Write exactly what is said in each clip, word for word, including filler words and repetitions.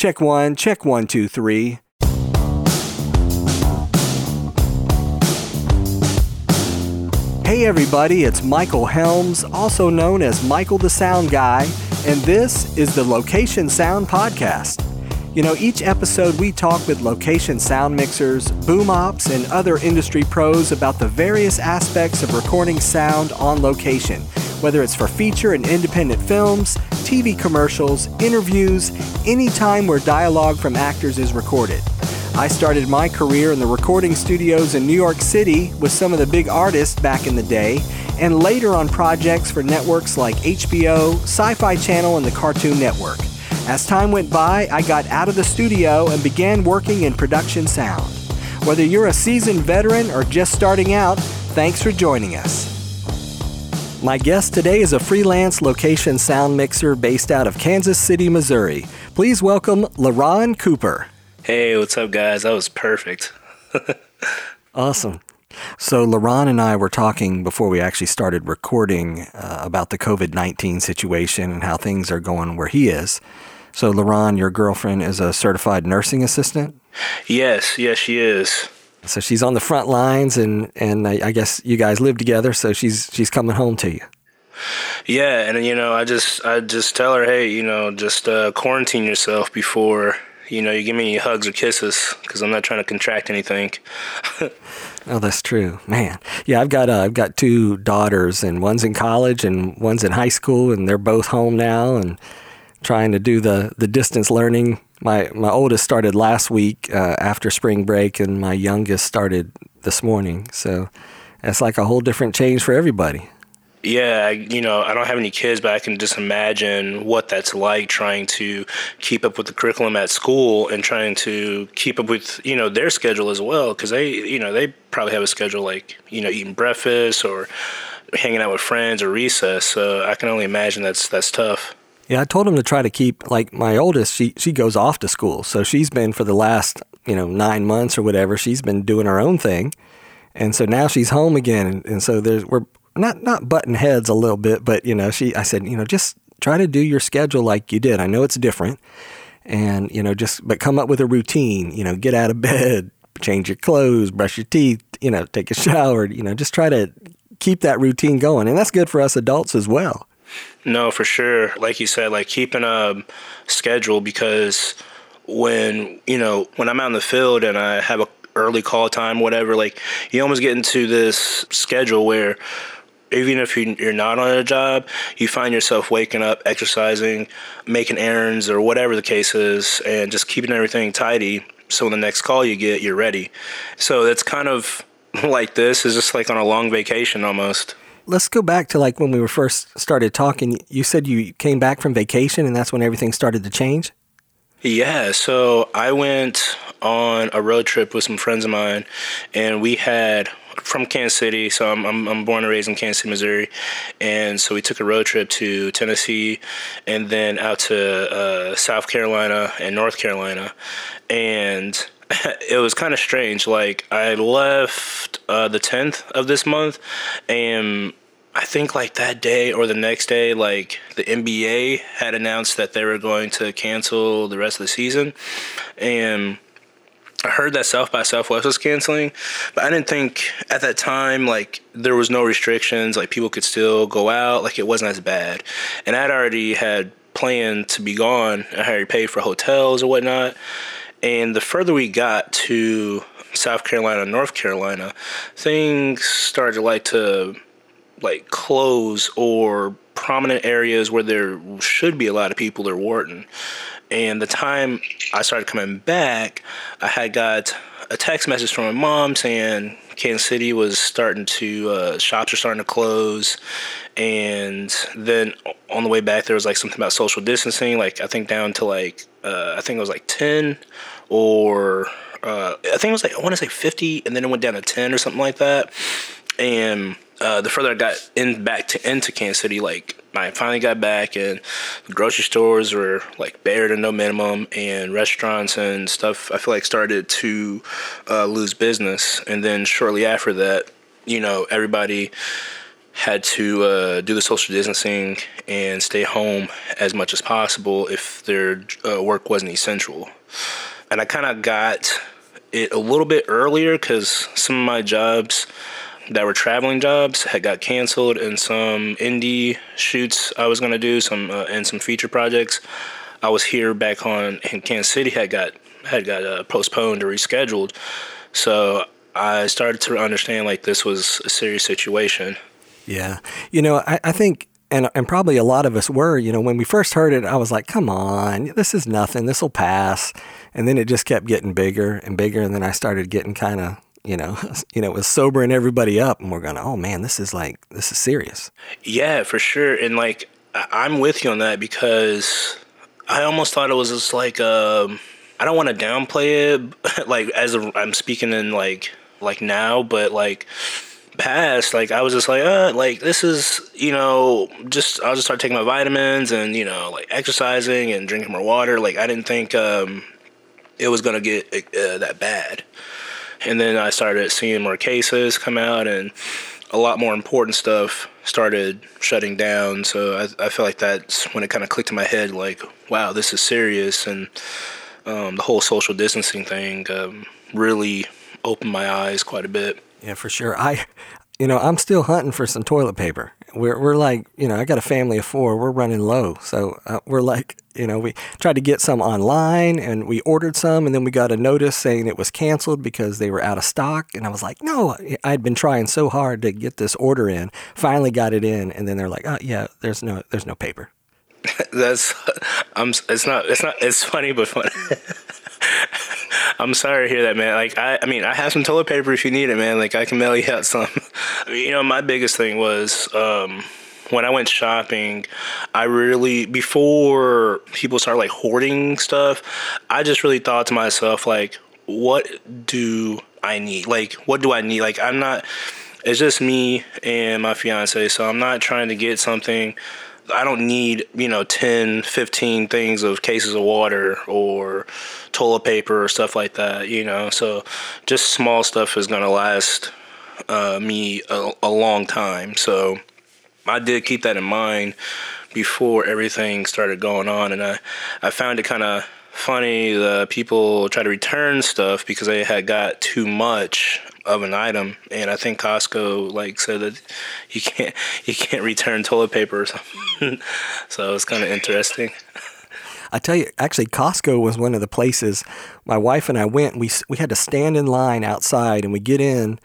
Check one, check one, two, three. Hey everybody, it's Michael Helms, also known as Michael the Sound Guy, and this is the Location Sound Podcast. You know, each episode we talk with location sound mixers, boom ops, and other industry pros about the various aspects of recording sound on location, whether it's for feature and independent films, T V commercials, interviews, any time where dialogue from actors is recorded. I started my career in the recording studios in New York City with some of the big artists back in the day, and later on projects for networks like H B O, Sci-Fi Channel, and the Cartoon Network. As time went by, I got out of the studio and began working in production sound. Whether you're a seasoned veteran or just starting out, thanks for joining us. My guest today is a freelance location sound mixer based out of Kansas City, Missouri. Please welcome LaRon Cooper. Hey, what's up, guys? That was perfect. Awesome. So LaRon and I were talking before we actually started recording uh, about the covid nineteen situation and how things are going where he is. So LaRon, your girlfriend is a certified nursing assistant? Yes, yes, she is. So she's on the front lines, and, and I, I guess you guys live together, so she's she's coming home to you. Yeah, and you know, I just I just tell her, hey, you know, just uh, quarantine yourself before, you know, you give me any hugs or kisses, because I'm not trying to contract anything. Oh, that's true, man. Yeah, I've got uh, I've got two daughters, and one's in college, and one's in high school, and they're both home now, and trying to do the, the distance learning. My my oldest started last week uh, after spring break, and my youngest started this morning. So that's like a whole different change for everybody. Yeah, I, you know, I don't have any kids, but I can just imagine what that's like, trying to keep up with the curriculum at school and trying to keep up with, you know, their schedule as well, because they, you know, they probably have a schedule like, you know, eating breakfast or hanging out with friends or recess. So I can only imagine that's that's tough. Yeah, I told him to try to keep, like my oldest, she, she goes off to school. So she's been for the last, you know, nine months or whatever, she's been doing her own thing. And so now she's home again. And, and so there's we're not, not butting heads a little bit, but, you know, she I said, you know, just try to do your schedule like you did. I know it's different. And, you know, just, but come up with a routine, you know, get out of bed, change your clothes, brush your teeth, you know, take a shower, you know, just try to keep that routine going. And that's good for us adults as well. No, for sure. Like you said, like keeping a schedule, because when, you know, when I'm out in the field and I have a early call time, whatever, like you almost get into this schedule where even if you're not on a job, you find yourself waking up, exercising, making errands or whatever the case is, and just keeping everything tidy. So when the next call you get, you're ready. So it's kind of like this is just like on a long vacation almost. Let's go back to like when we were first started talking. You said you came back from vacation and that's when everything started to change? Yeah. So I went on a road trip with some friends of mine, and we had from Kansas City. So I'm, I'm, I'm born and raised in Kansas City, Missouri. And so we took a road trip to Tennessee and then out to uh, South Carolina and North Carolina. And it was kind of strange. Like I left uh, the tenth of this month, and I think like that day or the next day, like the N B A had announced that they were going to cancel the rest of the season. And I heard that South by Southwest was canceling, but I didn't think at that time, like there was no restrictions, like people could still go out, like it wasn't as bad. And I'd already had planned to be gone. I had paid for hotels or whatnot. And the further we got to South Carolina, North Carolina, things started to like to like close, or prominent areas where there should be a lot of people are warden. And the time I started coming back, I had got a text message from my mom saying Kansas City was starting to, uh, shops are starting to close. And then on the way back, there was like something about social distancing, like I think down to like, uh, I think it was like ten or uh, I think it was like, I want to say fifty, and then it went down to ten or something like that. And uh, the further I got in back to into Kansas City, like I finally got back, and the grocery stores were like bare to no minimum, and restaurants and stuff I feel like started to uh, lose business. And then shortly after that, you know, everybody had to uh, do the social distancing and stay home as much as possible if their uh, work wasn't essential. And I kind of got it a little bit earlier because some of my jobs that were traveling jobs had got canceled, and some indie shoots I was going to do, some uh, and some feature projects I was here back on in Kansas City had got had got uh, postponed or rescheduled. So I started to understand like this was a serious situation. Yeah, you know, I, I think, and and probably a lot of us were. You know, when we first heard it, I was like, "Come on, this is nothing. This will pass." And then it just kept getting bigger and bigger, and then I started getting kind of. You know, you know, it was sobering everybody up, and we're going, oh man, this is like, this is serious. Yeah, for sure. And like, I'm with you on that because I almost thought it was just like, um, I don't want to downplay it, like as a, I'm speaking in like, like now, but like past, like I was just like, uh, like this is, you know, just, I'll just start taking my vitamins and, you know, like exercising and drinking more water. Like I didn't think um, it was going to get uh, that bad. And then I started seeing more cases come out and a lot more important stuff started shutting down. So I, I feel like that's when it kind of clicked in my head, like, wow, this is serious. And um, the whole social distancing thing um, really opened my eyes quite a bit. Yeah, for sure. I, you know, I'm still hunting for some toilet paper. We're we're like, you know, I got a family of four. We're running low. So uh, we're like, you know, we tried to get some online and we ordered some and then we got a notice saying it was canceled because they were out of stock. And I was like, no, I'd been trying so hard to get this order in, finally got it in. And then they're like, oh, yeah, there's no there's no paper. That's I'm it's not it's not it's funny, but funny. I'm sorry to hear that, man. Like, I, I mean, I have some toilet paper if you need it, man. Like, I can mail you out some. I mean, you know, my biggest thing was um, when I went shopping, I really, before people start, like, hoarding stuff, I just really thought to myself, like, what do I need? Like, what do I need? Like, I'm not, it's just me and my fiance, so I'm not trying to get something. I don't need, you know, ten, fifteen things of cases of water or toilet paper or stuff like that, you know. So just small stuff is going to last uh, me a, a long time. So I did keep that in mind before everything started going on. And I, I found it kind of funny that people try to return stuff because they had got too much of an item, and I think Costco like said that you can't you can't return toilet paper or something. So it's kind of interesting. I tell you, actually, Costco was one of the places my wife and I went. And we we had to stand in line outside, and we get in,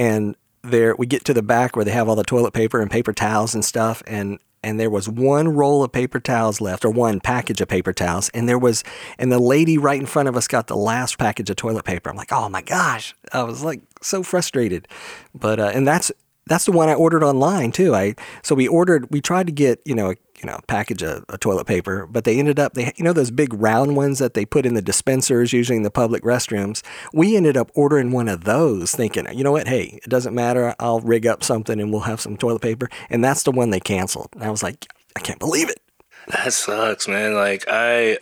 and there we get to the back where they have all the toilet paper and paper towels and stuff, and. And there was one roll of paper towels left, or one package of paper towels. And there was, and the lady right in front of us got the last package of toilet paper. I'm like, oh my gosh! I was like so frustrated. But uh, and that's that's the one I ordered online too. I so we ordered, we tried to get you know a, you know a package of, of toilet paper, but they ended up they you know those big round ones that they put in the dispensers usually in the public restrooms. We ended up ordering one of those, thinking, you know what, hey, it doesn't matter. I'll rig up something and we'll have some toilet paper. And that's the one they canceled. And I was like, I can't believe it. That sucks, man. Like I.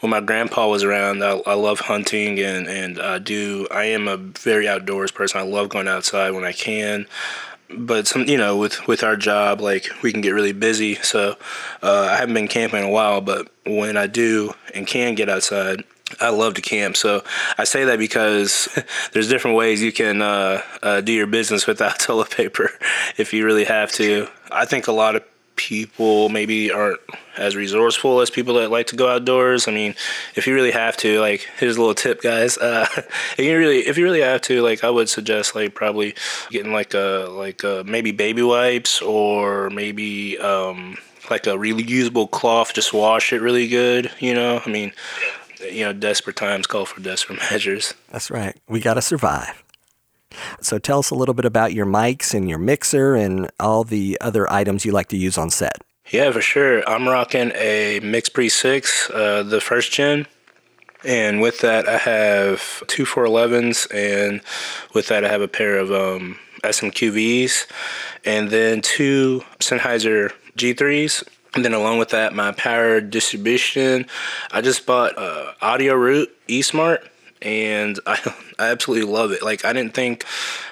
When my grandpa was around, I, I love hunting and, and I do, I am a very outdoors person. I love going outside when I can, but some, you know, with, with our job, like we can get really busy. So, uh, I haven't been camping in a while, but when I do and can get outside, I love to camp. So I say that because there's different ways you can, uh, uh, do your business without toilet paper if you really have to. I think a lot of people maybe aren't as resourceful as people that like to go outdoors. I mean, if you really have to, like, here's a little tip, guys. Uh, if you really, if you really have to, like, I would suggest, like, probably getting like a, like a, maybe baby wipes or maybe um, like a reusable cloth. Just wash it really good. You know, I mean, you know, desperate times call for desperate measures. That's right. We gotta survive. So tell us a little bit about your mics and your mixer and all the other items you like to use on set. Yeah, for sure. I'm rocking a MixPre six, uh, the first gen. And with that, I have two four elevens. And with that, I have a pair of um, S M Q Vs. And then two Sennheiser G threes. And then along with that, my power distribution. I just bought uh, Audio Root eSmart. and I, I absolutely love it. Like, I didn't think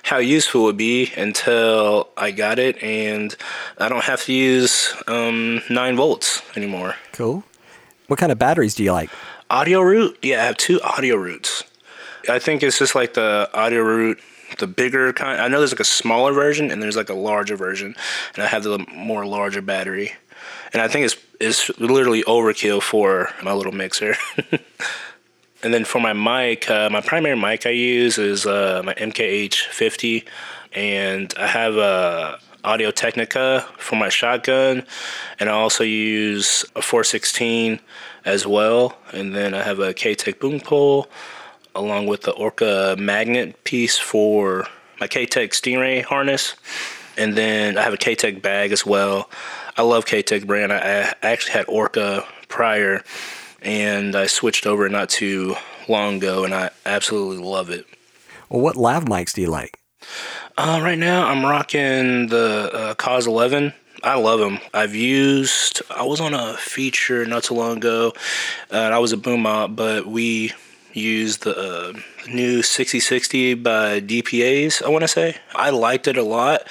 how useful it would be until I got it, and I don't have to use um, nine volts anymore. Cool. What kind of batteries do you like? Audio Root. Yeah, I have two Audio Roots. I think it's just like the Audio Root, the bigger kind. I know there's like a smaller version and there's like a larger version, and I have the more larger battery. And I think it's it's literally overkill for my little mixer. And then for my mic, uh, my primary mic I use is uh, my M K H fifty, and I have a Audio Technica for my shotgun, and I also use a four sixteen as well, and then I have a Ktek boom pole along with the Orca magnet piece for my Ktek Stingray harness, and then I have a Ktek bag as well. I love Ktek brand. I, I actually had Orca prior, and I switched over not too long ago, and I absolutely love it. Well, what lav mics do you like? Uh, right now, I'm rocking the uh, Cause eleven. I love them. I've used, I was on a feature not too long ago, uh, and I was a boom op, but we used the uh, new sixty sixty by D P A's, I want to say. I liked it a lot.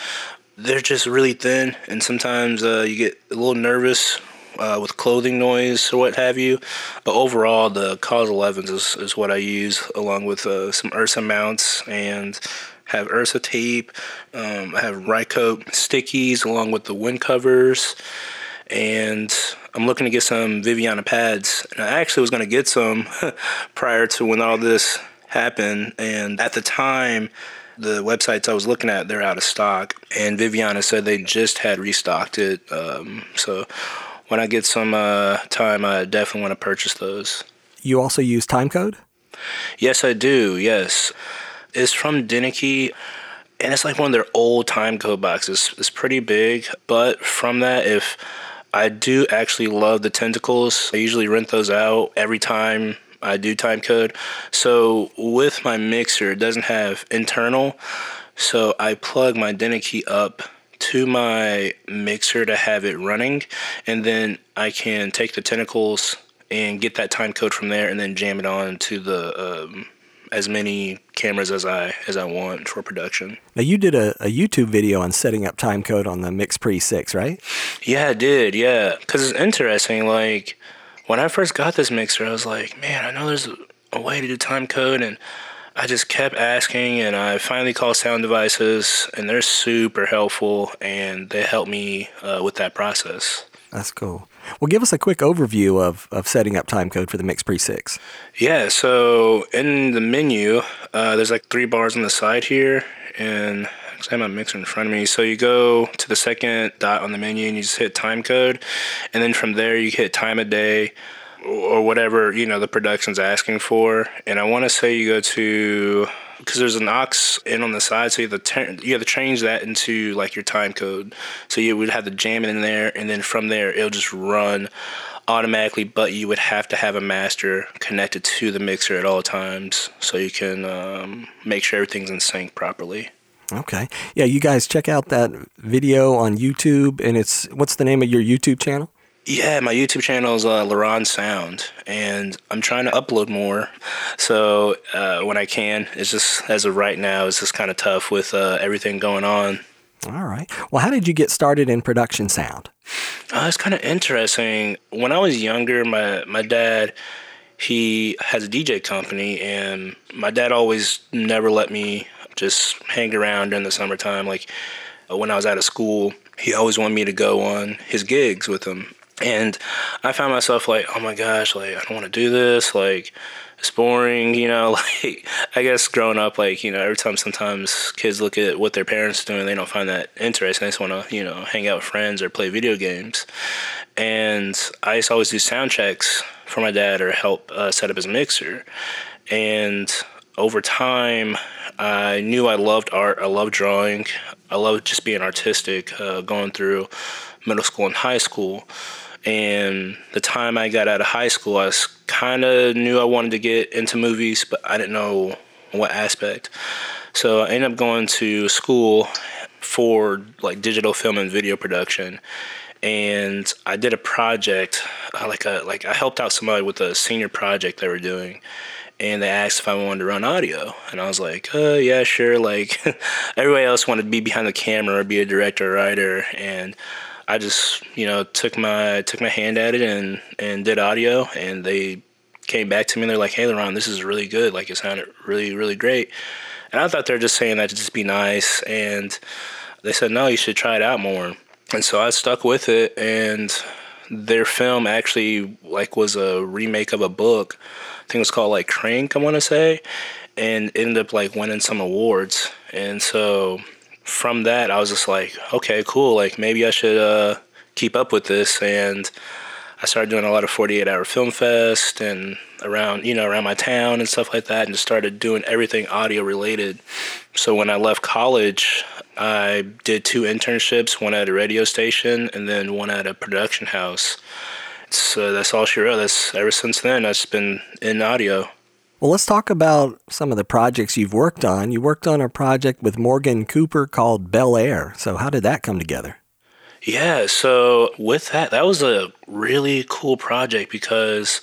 They're just really thin, and sometimes uh, you get a little nervous Uh, with clothing noise or what have you, but overall the Cause elevens is, is what I use, along with uh, some Ursa mounts, and have Ursa tape. um, I have Rycote stickies along with the wind covers, and I'm looking to get some Viviana pads, and I actually was going to get some prior to when all this happened, and at the time the websites I was looking at, they're out of stock, and Viviana said they just had restocked it, um, so when I get some uh, time, I definitely want to purchase those. You also use timecode? Yes, I do. Yes. It's from Deneke, and it's like one of their old timecode boxes. It's pretty big, but from that, if I do actually love the Tentacles, I usually rent those out every time I do timecode. So with my mixer, it doesn't have internal, so I plug my Deneke up to my mixer to have it running, and then I can take the Tentacles and get that time code from there, and then jam it on to the um, as many cameras as I as I want for production. Now, you did a, a YouTube video on setting up time code on the MixPre six, right? Yeah, I did. Yeah, because it's interesting. Like, when I first got this mixer, I was like, man, I know there's a way to do time code, and I just kept asking, and I finally called Sound Devices, and they're super helpful, and they helped me uh, with that process. That's cool. Well, give us a quick overview of, of setting up timecode for the MixPre six. Yeah, so in the menu, uh, there's like three bars on the side here, and I have my mixer in front of me. So you go to the second dot on the menu, and you just hit timecode, and then from there you hit time of day, or whatever, you know, the production's asking for. And I want to say you go to, because there's an aux in on the side, so you have, to turn, you have to change that into like your time code. So you would have to jam it in there, and then from there it'll just run automatically, but you would have to have a master connected to the mixer at all times so you can um, make sure everything's in sync properly. Okay. Yeah, you guys check out that video on YouTube, and it's, what's the name of your YouTube channel? Yeah, my YouTube channel is uh, LaRon Sound, and I'm trying to upload more. So uh, when I can, it's just, as of right now, it's just kind of tough with uh, everything going on. All right. Well, how did you get started in production sound? Uh, it's kind of interesting. When I was younger, my, my dad, he has a D J company, and my dad always never let me just hang around during the summertime. Like, when I was out of school, he always wanted me to go on his gigs with him. And I found myself like, oh my gosh, like, I don't want to do this. Like, it's boring, you know, like, I guess growing up, like, you know, every time sometimes kids look at what their parents are doing, they don't find that interesting. They just want to, you know, hang out with friends or play video games. And I used to always do sound checks for my dad or help uh, set up his mixer. And over time, I knew I loved art. I loved drawing. I loved just being artistic, uh, going through middle school and high school. And the time I got out of high school, I kind of knew I wanted to get into movies, but I didn't know what aspect. So I ended up going to school for like digital film and video production. And I did a project, like a like I helped out somebody with a senior project they were doing. and they asked if I wanted to run audio, and I was like, uh, yeah, sure, like, everybody else wanted to be behind the camera or be a director or writer, and I just, you know, took my took my hand at it and, and did audio, and they came back to me, and they're like, hey, LaRon, this is really good, like, it sounded really, really great, and I thought they were just saying that to just be nice, and they said, no, you should try it out more, and so I stuck with it, and their film actually, like, was a remake of a book. I think it was called, like, Crank, I want to say, and ended up, like, winning some awards, and so from that, I was just like, okay, cool, like, maybe I should uh, keep up with this, and I started doing a lot of forty-eight hour film fest and around, you know, around my town and stuff like that, and just started doing everything audio related. So when I left college, I did two internships, one at a radio station and then one at a production house. So that's all she wrote. That's, ever since then, I've just been in audio. Well, let's talk about some of the projects you've worked on. You worked on a project with Morgan Cooper called Bel-Air. So how did that come together? Yeah, so with that, that was a really cool project because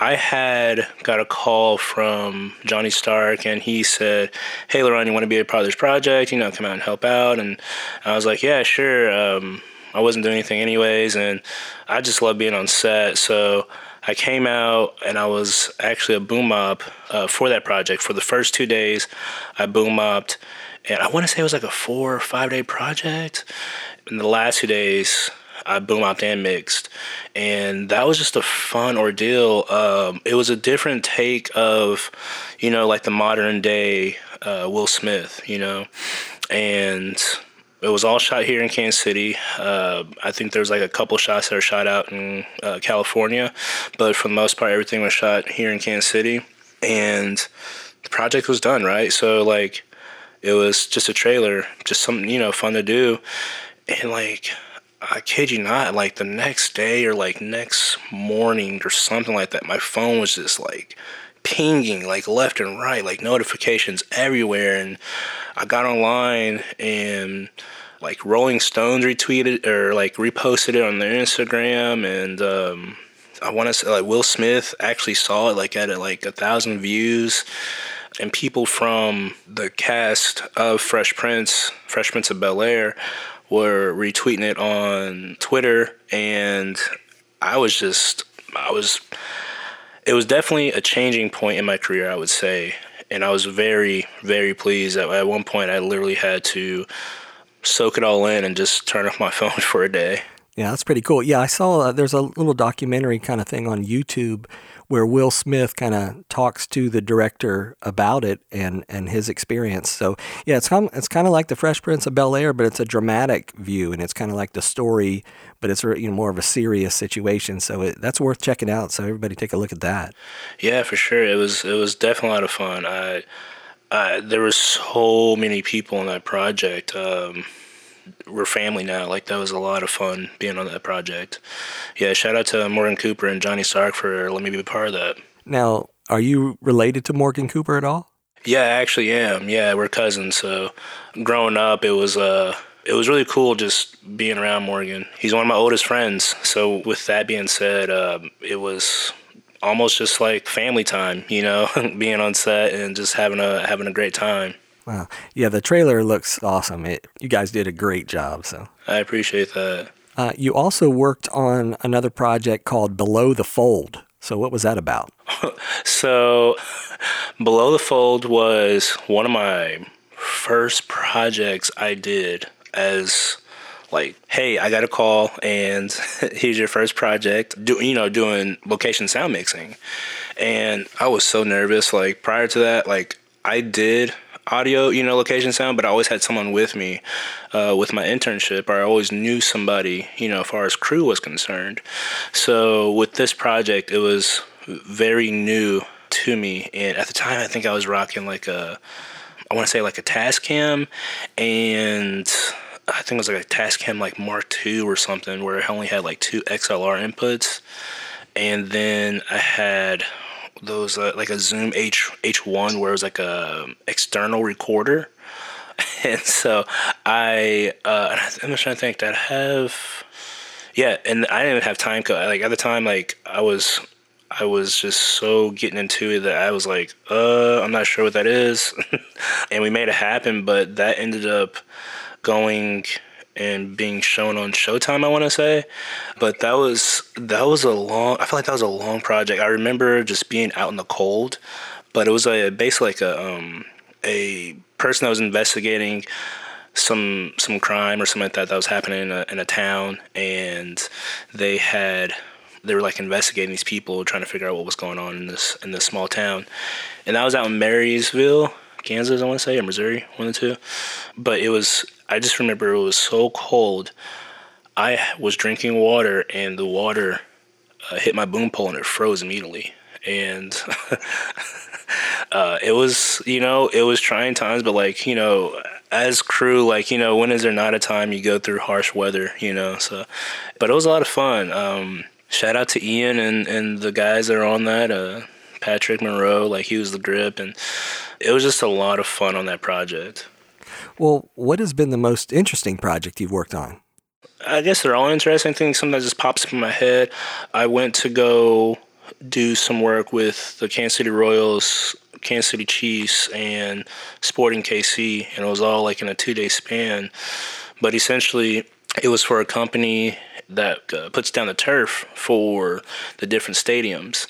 I had got a call from Johnny Stark, and he said, hey, LaRon, you want to be a part of this project? You know, come out and help out. And I was like, yeah, sure. Um, I wasn't doing anything anyways, and I just love being on set. So I came out, and I was actually a boom op uh, for that project. For the first two days, I boom opped, and I want to say it was like a four or five-day project. In the last two days, I boom opped and mixed. And that was just a fun ordeal. Um, it was a different take of, you know, like the modern day uh, Will Smith, you know. And it was all shot here in Kansas City. Uh, I think there was like a couple shots that were shot out in uh, California. But for the most part, everything was shot here in Kansas City. And the project was done, right? So, like, it was just a trailer, just something, you know, fun to do. And, like, I kid you not, like, the next day or, like, next morning or something like that, my phone was just, like, pinging, like, left and right, like, notifications everywhere. And I got online and, like, Rolling Stones retweeted or, like, reposted it on their Instagram. And um, I want to say, like, Will Smith actually saw it, like, at, like, a thousand views. And people from the cast of Fresh Prince, Fresh Prince of Bel-Air, were retweeting it on Twitter, and I was just, I was, it was definitely a changing point in my career, I would say, and I was very, very pleased. At one point, I literally had to soak it all in and just turn off my phone for a day. Yeah, that's pretty cool. Yeah, I saw uh, there's a little documentary kind of thing on YouTube where Will Smith kind of talks to the director about it and, and his experience. So, yeah, it's kind of, it's kind of like the Fresh Prince of Bel-Air, but it's a dramatic view, and it's kind of like the story, but it's, you know, more of a serious situation. So it, that's worth checking out. So everybody take a look at that. Yeah, for sure. It was it was definitely a lot of fun. I, I there were so many people in that project. Um, we're family now. Like, that was a lot of fun being on that project. Yeah, shout out to Morgan Cooper and Johnny Stark for letting me be a part of that. Now, are you related to Morgan Cooper at all? Yeah, I actually am. Yeah, we're cousins. So growing up, it was uh, it was really cool just being around Morgan. He's one of my oldest friends. So with that being said, uh, it was almost just like family time, you know, being on set and just having a having a great time. Wow. Yeah, the trailer looks awesome. It, you guys did a great job. So I appreciate that. Uh, you also worked on another project called Below the Fold. So what was that about? So Below the Fold was one of my first projects I did as, like, hey, I got a call, and here's your first project, do, you know, doing location sound mixing. And I was so nervous. Like, prior to that, like, I did audio, you know, location sound, but I always had someone with me uh, with my internship, or I always knew somebody, you know, as far as crew was concerned. So with this project, it was very new to me. And at the time, I think I was rocking like a, I want to say like a Tascam, and I think it was like a Tascam like Mark two or something, where I only had like two X L R inputs. And then I had those uh, like a Zoom H H1 where it was like a external recorder, and so I uh, I'm just trying to think that I have yeah, and I didn't even have time code. Like, at the time, like I was I was just so getting into it that I was like, uh, I'm not sure what that is. And we made it happen, but that ended up going and being shown on Showtime, I want to say. But that was, that was a long, I feel like that was a long project. I remember just being out in the cold, but it was a, basically like a, um, a person that was investigating some, some crime or something like that that was happening in a, in a town. And they had, they were like investigating these people, trying to figure out what was going on in this, in this small town. And that was out in Marysville, Kansas, I want to say, or Missouri, one of the two. But it was, I just remember it was so cold. I was drinking water, and the water uh, hit my boom pole, and it froze immediately. And uh, it was, you know, it was trying times, but like, you know, as crew, like, you know, when is there not a time you go through harsh weather, you know? So, but it was a lot of fun. Um, shout out to Ian and, and the guys that are on that, uh, Patrick Monroe, like he was the grip, and it was just a lot of fun on that project. Well, what has been the most interesting project you've worked on? I guess they're all interesting things. Something that just pops up in my head. I went to go do some work with the Kansas City Royals, Kansas City Chiefs, and Sporting K C, and it was all like in a two-day span. But essentially, it was for a company that uh, puts down the turf for the different stadiums.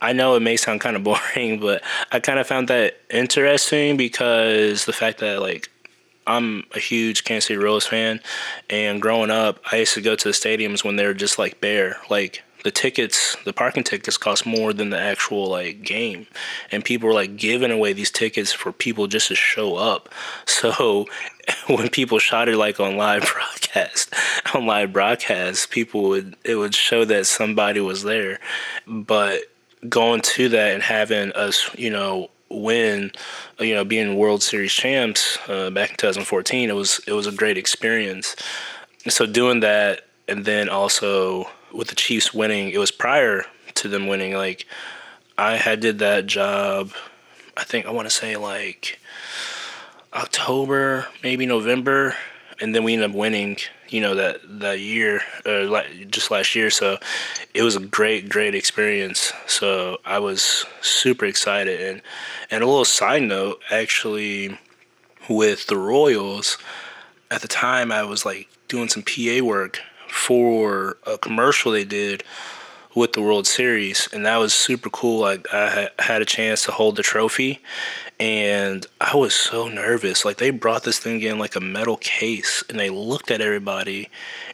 I know it may sound kind of boring, but I kind of found that interesting because the fact that, like, I'm a huge Kansas City Royals fan, and growing up, I used to go to the stadiums when they were just, like, bare, like, the tickets, the parking tickets cost more than the actual, like, game. And people were, like, giving away these tickets for people just to show up. So when people shot it, like, on live broadcast, on live broadcast, people would, it would show that somebody was there. But going to that and having us, you know, win, you know, being World Series champs uh, back in twenty fourteen, it was, it was a great experience. So doing that, and then also with the Chiefs winning, it was prior to them winning. Like, I had did that job, I think I want to say like October, maybe November, and then we ended up winning, you know, that, that year, or like just last year. So it was a great, great experience. So I was super excited. And, and a little side note, actually, with the Royals, at the time I was like doing some P A work for a commercial they did with the World Series, and that was super cool. Like, I had a chance to hold the trophy, and I was so nervous. Like, they brought this thing in like a metal case, and they looked at everybody,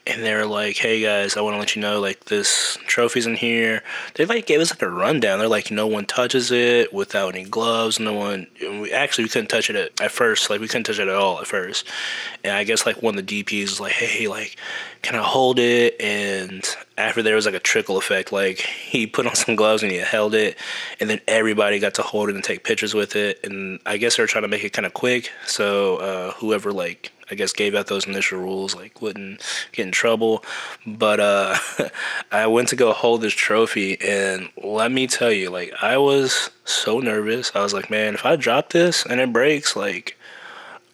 and they were like, "Hey guys, I want to let you know, like, this trophy's in here." They like gave us like a rundown. They're like, "No one touches it without any gloves. No one." And we actually we couldn't touch it at, at first. Like, we couldn't touch it at all at first. And I guess like one of the D Ps was like, "Hey, like, can I hold it?" And after there was like a trickle effect. Like, he put on some gloves and he held it, and then everybody got to hold it and take pictures with it. And I guess they were trying to make it kind of quick, so uh, whoever, like, I guess gave out those initial rules, like, wouldn't get in trouble. But uh, I went to go hold this trophy, and let me tell you, like, I was so nervous. I was like, man, if I drop this and it breaks, like,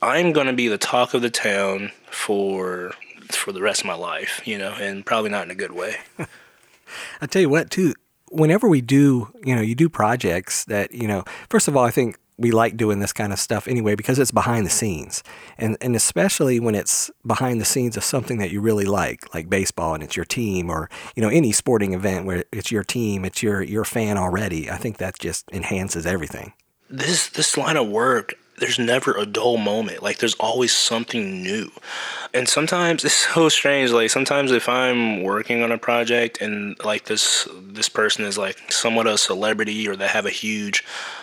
I'm going to be the talk of the town for for the rest of my life, you know, and probably not in a good way. I tell you what, too, whenever we do, you know, you do projects that, you know, first of all, I think we like doing this kind of stuff anyway because it's behind the scenes. And and especially when it's behind the scenes of something that you really like, like baseball, and it's your team, or, you know, any sporting event where it's your team, it's your, your fan already. I think that just enhances everything. This this line of work, there's never a dull moment. Like, there's always something new. And sometimes it's so strange. Like, sometimes if I'm working on a project and, like, this this person is, like, somewhat a celebrity, or they have a huge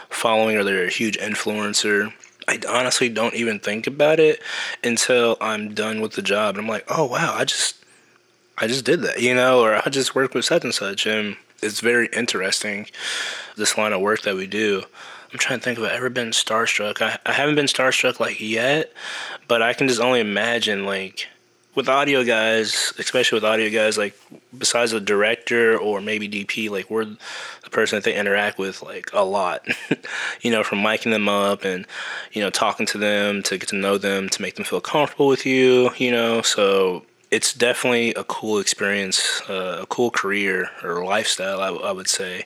following, or they're a huge influencer, I honestly don't even think about it until I'm done with the job. And I'm like, oh, wow, I just, I just did that, you know, or I just worked with such and such. And it's very interesting, this line of work that we do. I'm trying to think if I've ever been starstruck. I, I haven't been starstruck, like, yet, but I can just only imagine, like, with audio guys, especially with audio guys, like, besides the director or maybe D P, like, we're the person that they interact with, like, a lot, you know, from miking them up and, you know, talking to them to get to know them, to make them feel comfortable with you, you know, so it's definitely a cool experience, uh, a cool career or lifestyle, I, I would say,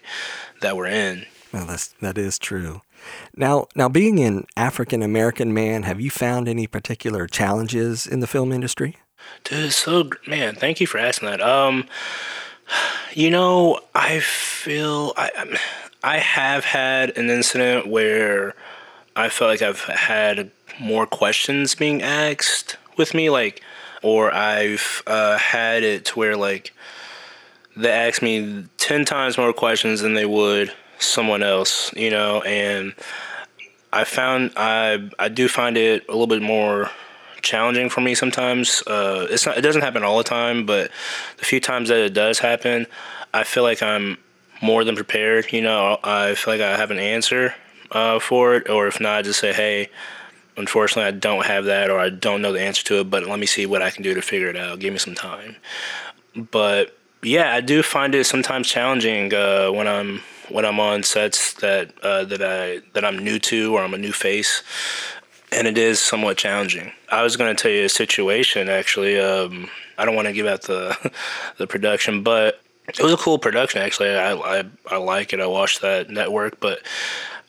that we're in. Well, that's, that is true. Now, now, being an African-American man, have you found any particular challenges in the film industry? Dude, so, man, thank you for asking that. Um, you know, I feel I, I have had an incident where I felt like I've had more questions being asked with me, like, or I've uh, had it to where, like, they asked me ten times more questions than they would someone else, you know, and I found I I do find it a little bit more challenging for me sometimes. Uh, it's not, it doesn't happen all the time, but the few times that it does happen, I feel like I'm more than prepared. You know, I feel like I have an answer uh, for it, or if not, I just say, hey, unfortunately, I don't have that, or I don't know the answer to it, but let me see what I can do to figure it out. Give me some time. But yeah, I do find it sometimes challenging uh, when I'm when I'm on sets that uh, that I that I'm new to, or I'm a new face, and it is somewhat challenging. I was going to tell you a situation actually. Um, I don't want to give out the the production, but it was a cool production actually. I I, I like it. I watched that network, but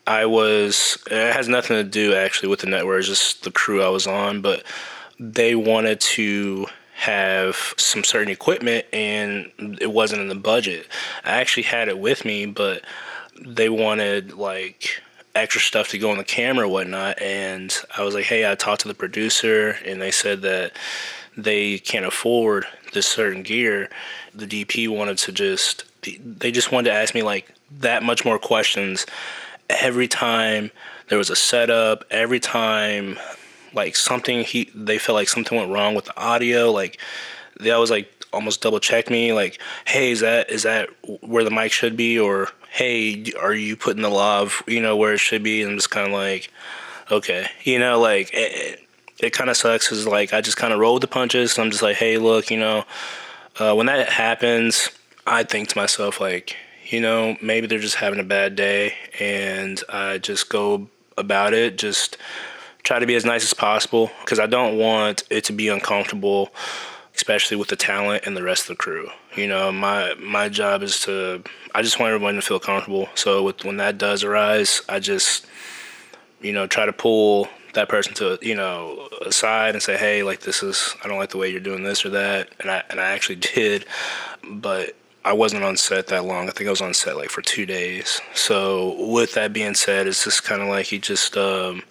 I was it has nothing to do actually with the network. It's just the crew I was on, but they wanted to have some certain equipment and it wasn't in the budget. I actually had it with me, but they wanted like extra stuff to go on the camera and whatnot, and I was like, hey, I talked to the producer and they said that they can't afford this certain gear. The D P wanted to just they just wanted to ask me like that much more questions every time there was a setup, every time like something he they felt like something went wrong with the audio, like they always like almost double check me, like, hey, is that is that where the mic should be, or hey, are you putting the lav, you know, where it should be? And I'm just kind of like, okay, you know, like it, it, it kind of sucks because like I just kind of roll with the punches. So I'm just like, hey, look, you know, uh, when that happens, I think to myself like, you know, maybe they're just having a bad day, and I just go about it just. Try to be as nice as possible because I don't want it to be uncomfortable, especially with the talent and the rest of the crew. You know, my my job is to, I just want everyone to feel comfortable. So with, when that does arise, I just, you know, try to pull that person to, you know, aside and say, hey, like this is, I don't like the way you're doing this or that. And I, and I actually did, but I wasn't on set that long. I think I was on set like for two days. So with that being said, it's just kind of like you just, um,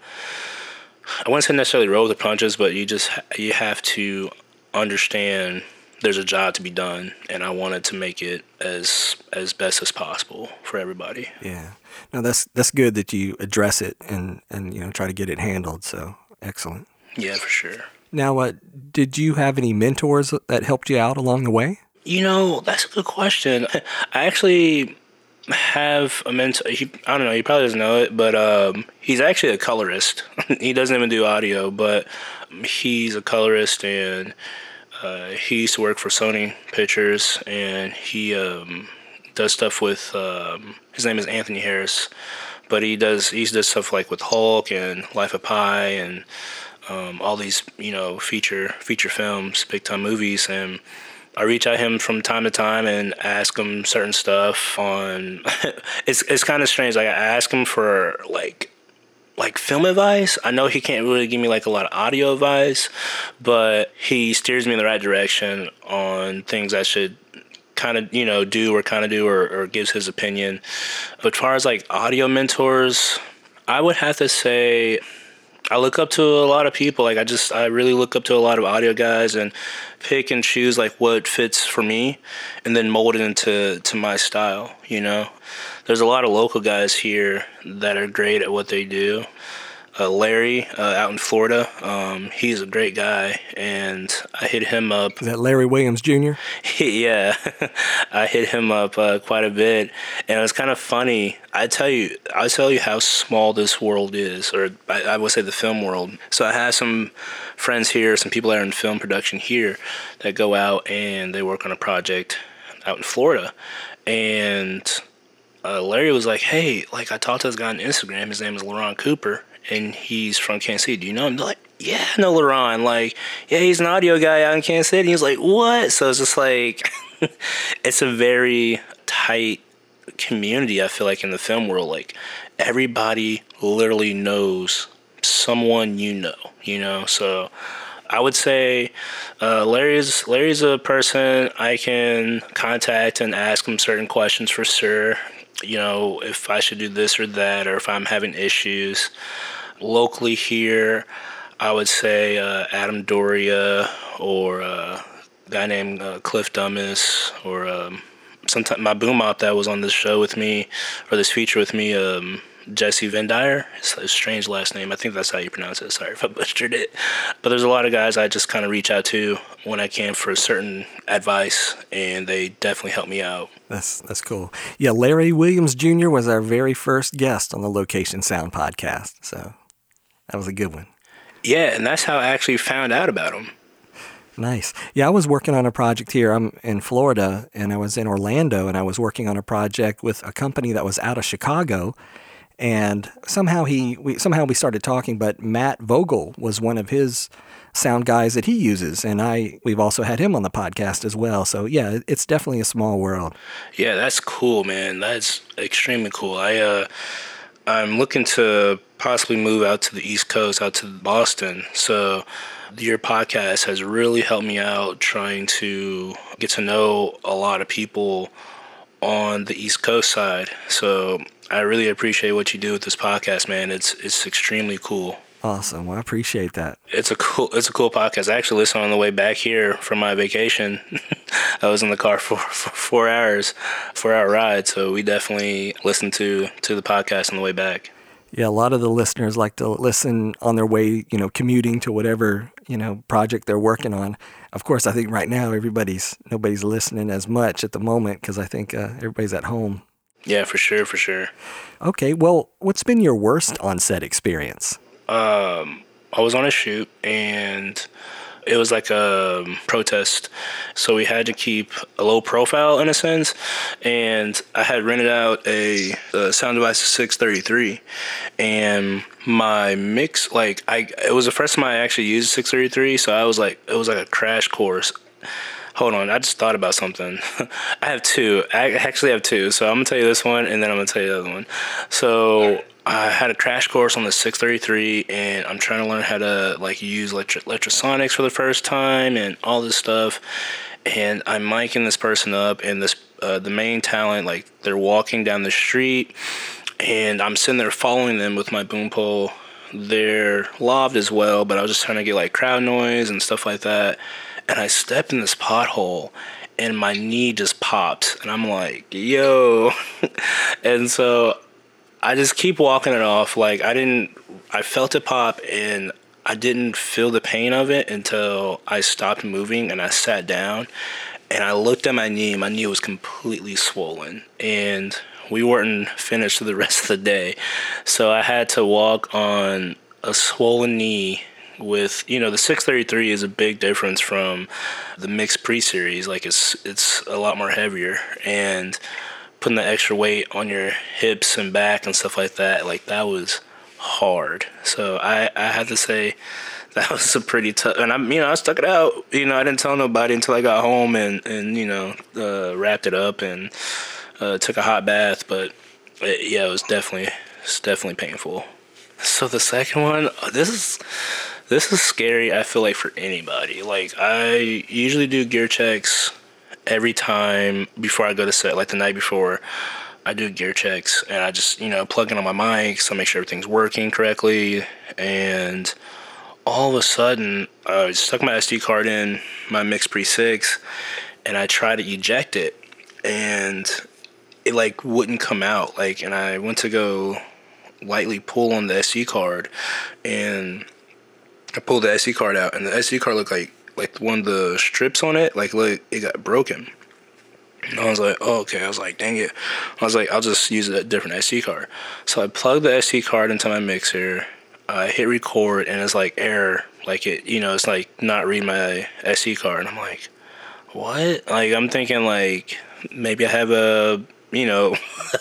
I wouldn't say necessarily roll with the punches, but you just you have to understand there's a job to be done, and I wanted to make it as as best as possible for everybody. Yeah, no, that's that's good that you address it and, and you know try to get it handled. So excellent. Yeah, for sure. Now, uh, did you have any mentors that helped you out along the way? You know, that's a good question. I actually have a mentor. He, I don't know. He probably doesn't know it, but um, he's actually a colorist. He doesn't even do audio, but he's a colorist, and uh, he used to work for Sony Pictures, and he um, does stuff with. Um, his name is Anthony Harris, but he does he does stuff like with Hulk and Life of Pi and um, all these you know feature feature films, big time movies, and. I reach out to him from time to time and ask him certain stuff on, it's it's kind of strange. Like I ask him for like, like film advice. I know he can't really give me like a lot of audio advice, but he steers me in the right direction on things I should kind of, you know, do or kind of do or, or gives his opinion. But as far as like audio mentors, I would have to say, I look up to a lot of people. Like I just, I really look up to a lot of audio guys and pick and choose like what fits for me, and then mold it into to my style. You know, there's a lot of local guys here that are great at what they do. Uh, Larry uh, out in Florida, um, he's a great guy, and I hit him up. Is that Larry Williams Junior? Yeah, I hit him up uh, quite a bit, and it was kind of funny. I tell you, I tell you how small this world is, or I, I would say the film world. So I have some friends here, some people that are in film production here, that go out and they work on a project out in Florida, and uh, Larry was like, "Hey, like I talked to this guy on Instagram. His name is LaRon Cooper." And he's from Kansas City. Do you know him? They're like, yeah, I know LaRon. Like, yeah, he's an audio guy out in Kansas City. He was like, what? So it's just like, it's a very tight community, I feel like, in the film world. Like, everybody literally knows someone you know, you know? So I would say uh, Larry's Larry's a person I can contact and ask him certain questions for sure. You know, if I should do this or that, or if I'm having issues. Locally here, I would say uh, Adam Doria, or uh, a guy named uh, Cliff Dummis, or um, sometime my boom op that was on this show with me, or this feature with me, um, Jesse Vendire. It's a strange last name. I think that's how you pronounce it. Sorry if I butchered it. But there's a lot of guys I just kind of reach out to when I can for certain advice, and they definitely help me out. That's that's cool. Yeah, Larry Williams Junior was our very first guest on the Location Sound podcast, so that was a good one. Yeah, and that's how I actually found out about him. Nice. Yeah, I was working on a project here. I'm in Florida, and I was in Orlando, and I was working on a project with a company that was out of Chicago. And somehow he, we, somehow we started talking, but Matt Vogel was one of his sound guys that he uses. And I, we've also had him on the podcast as well. So yeah, it's definitely a small world. Yeah, that's cool, man. That's extremely cool. I, uh, I'm looking to possibly move out to the East Coast, out to Boston. So your podcast has really helped me out trying to get to know a lot of people on the East Coast side. So I really appreciate what you do with this podcast, man. It's it's extremely cool. Awesome. Well, I appreciate that. It's a cool it's a cool podcast. I actually listened on the way back here from my vacation. I was in the car for, for four hours for our ride, so we definitely listened to, to the podcast on the way back. Yeah, a lot of the listeners like to listen on their way, you know, commuting to whatever, you know, project they're working on. Of course, I think right now everybody's nobody's listening as much at the moment because I think uh, everybody's at home. Yeah, for sure, for sure. Okay, well, what's been your worst on-set experience? Um, I was on a shoot, and it was like a protest, so we had to keep a low profile, in a sense, and I had rented out a, a Sound Devices six thirty-three, and my mix, like, I it was the first time I actually used six thirty-three, so I was like, it was like a crash course. Hold on, I just thought about something. I have two. I actually have two. So I'm going to tell you this one, and then I'm going to tell you the other one. So I had a crash course on the six thirty-three, and I'm trying to learn how to like use electro- electrosonics for the first time and all this stuff. And I'm micing this person up, and this uh, the main talent, like they're walking down the street, and I'm sitting there following them with my boom pole. They're lobbed as well, but I was just trying to get like crowd noise and stuff like that. And I stepped in this pothole, and my knee just popped. And I'm like, yo. And so I just keep walking it off. Like, I didn't, I felt it pop, and I didn't feel the pain of it until I stopped moving, and I sat down. And I looked at my knee, and my knee was completely swollen. And we weren't finished for the rest of the day. So I had to walk on a swollen knee. With, you know, the six thirty-three is a big difference from the MixPre series. Like, it's it's a lot more heavier, and putting the extra weight on your hips and back and stuff like that, like, that was hard. So I, I have to say that was a pretty tough, and I you know, I stuck it out. You know, I didn't tell nobody until I got home and, and you know, uh, wrapped it up and uh, took a hot bath. But, it, yeah, it was definitely, it's definitely painful. So the second one, this is... This is scary, I feel like, for anybody. Like, I usually do gear checks every time before I go to set. Like, the night before, I do gear checks, and I just, you know, plug in on my mics. I make sure everything's working correctly, and all of a sudden, I stuck my S D card in my MixPre six, and I tried to eject it, and it, like, wouldn't come out. Like, and I went to go lightly pull on the S D card, and I pulled the S D card out, and the S D card looked like like one of the strips on it, like, look, it got broken. And I was like, oh, okay. I was like, dang it. I was like, I'll just use a different S D card. So I plugged the S D card into my mixer. I hit record, and it's like error, like it, you know, it's like not reading my S D card. And I'm like, what? Like, I'm thinking like maybe I have a, you know,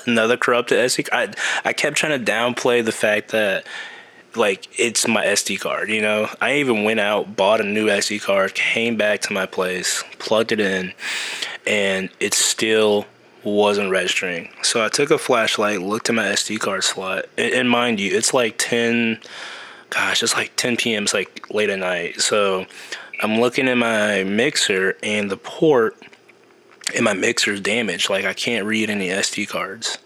another corrupted S D card. I I kept trying to downplay the fact that like, it's my S D card, you know? I even went out, bought a new S D card, came back to my place, plugged it in, and it still wasn't registering. So I took a flashlight, looked at my S D card slot, and, and mind you, it's like ten, gosh, it's like ten p.m., it's like late at night. So I'm looking at my mixer, and the port in my mixer's damaged. Like, I can't read any S D cards.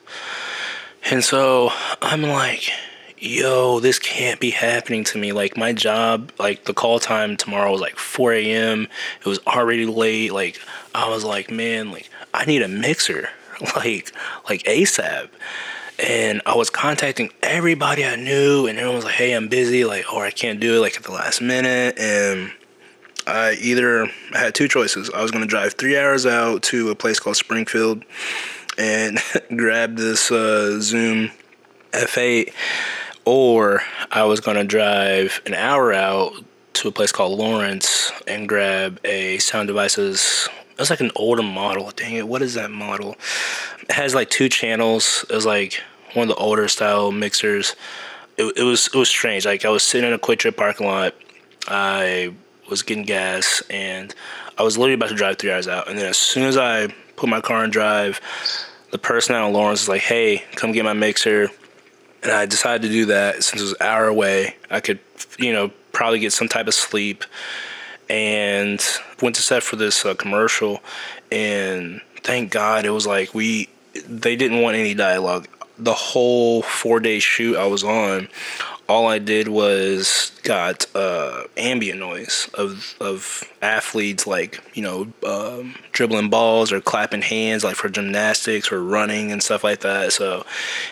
And so I'm like, yo, this can't be happening to me. Like, my job, like, the call time tomorrow was like four a.m. It was already late. Like, I was like, man, like, I need a mixer, like, like ASAP. And I was contacting everybody I knew, and everyone was like, hey, I'm busy, like, or I can't do it, like, at the last minute. And I either I had two choices. I was going to drive three hours out to a place called Springfield and grab this uh, Zoom F eight, or I was going to drive an hour out to a place called Lawrence and grab a Sound Devices. It was like an older model. Dang it, what is that model? It has like two channels. It was like one of the older style mixers. It, it was it was strange. Like, I was sitting in a Quick Trip parking lot. I was getting gas, and I was literally about to drive three hours out. And then as soon as I put my car in drive, the person out in Lawrence is like, hey, come get my mixer. And I decided to do that since it was an hour away. I could, you know, probably get some type of sleep. And went to set for this uh, commercial. And thank God it was like we, they didn't want any dialogue. The whole four-day shoot I was on, all I did was got uh, ambient noise of of athletes, like, you know, um, dribbling balls or clapping hands, like for gymnastics or running and stuff like that. So,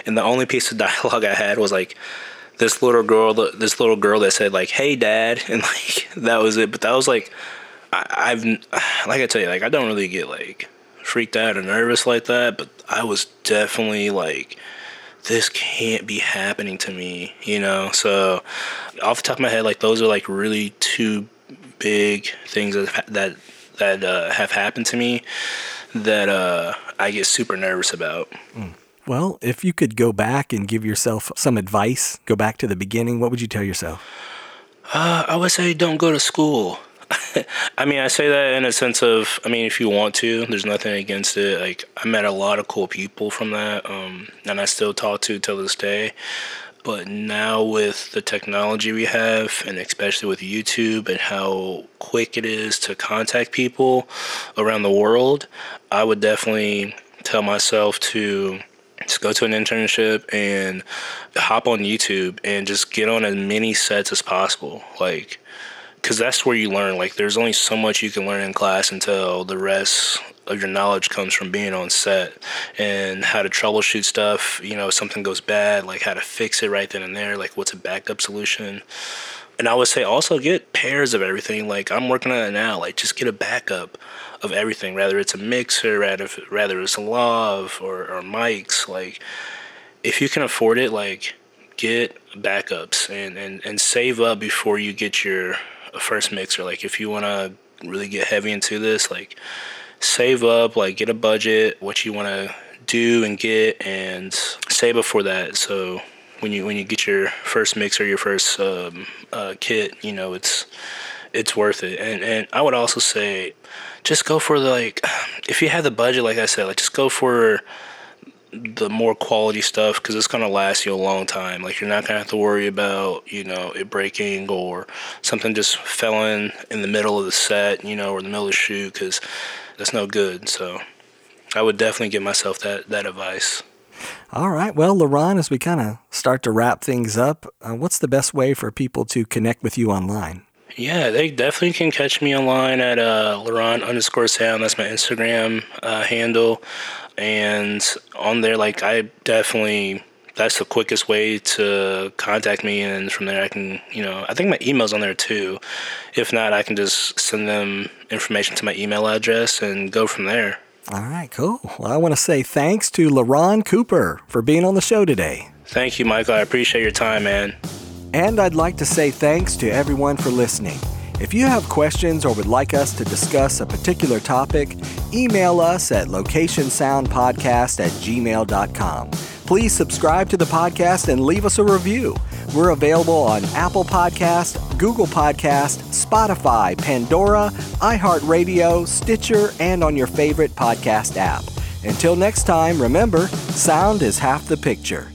and the only piece of dialogue I had was like this little girl, this little girl that said like, "Hey, Dad," and like that was it. But that was like, I, I've like I tell you, like I don't really get like freaked out or nervous like that, but I was definitely like, this can't be happening to me, you know? So off the top of my head, like, those are, like, really two big things that that, that uh, have happened to me that uh, I get super nervous about. Mm. Well, if you could go back and give yourself some advice, go back to the beginning, what would you tell yourself? Uh, I would say don't go to school. I mean, I say that in a sense of, I mean, if you want to, there's nothing against it. Like, I met a lot of cool people from that, um, and I still talk to till this day. But now with the technology we have, and especially with YouTube and how quick it is to contact people around the world, I would definitely tell myself to just go to an internship and hop on YouTube and just get on as many sets as possible. Like, because that's where you learn. Like, there's only so much you can learn in class until the rest of your knowledge comes from being on set and how to troubleshoot stuff. You know, if something goes bad, like how to fix it right then and there. Like, what's a backup solution? And I would say also get pairs of everything. Like, I'm working on it now. Like, just get a backup of everything, rather it's a mixer, rather rather it's a lav or, or mics. Like, if you can afford it, like, get backups and, and, and save up before you get your first mixer. Like, if you want to really get heavy into this, like, save up, like, get a budget, what you want to do and get, and save up for that. So when you when you get your first mixer, your first um, uh, kit, you know, it's it's worth it. And and I would also say just go for the, like, if you have the budget, like I said, like, just go for the more quality stuff, because it's going to last you a long time. Like, you're not going to have to worry about, you know, it breaking or something just fell in in the middle of the set, you know, or in the middle of the shoot, because that's no good. So I would definitely give myself that, that advice. All right. Well, LaRon, as we kind of start to wrap things up, uh, what's the best way for people to connect with you online? Yeah, they definitely can catch me online at uh, LaRon underscore sound. That's my Instagram uh, handle. And on there, like, I definitely, that's the quickest way to contact me. And from there, I can, you know, I think my email's on there too. If not, I can just send them information to my email address and go from there. All right, cool. Well, I want to say thanks to LaRon Cooper for being on the show today. Thank you, Michael. I appreciate your time, man. And I'd like to say thanks to everyone for listening. If you have questions or would like us to discuss a particular topic, email us at locationsoundpodcast at gmail dot com. Please subscribe to the podcast and leave us a review. We're available on Apple Podcast, Google Podcast, Spotify, Pandora, iHeartRadio, Stitcher, and on your favorite podcast app. Until next time, remember, sound is half the picture.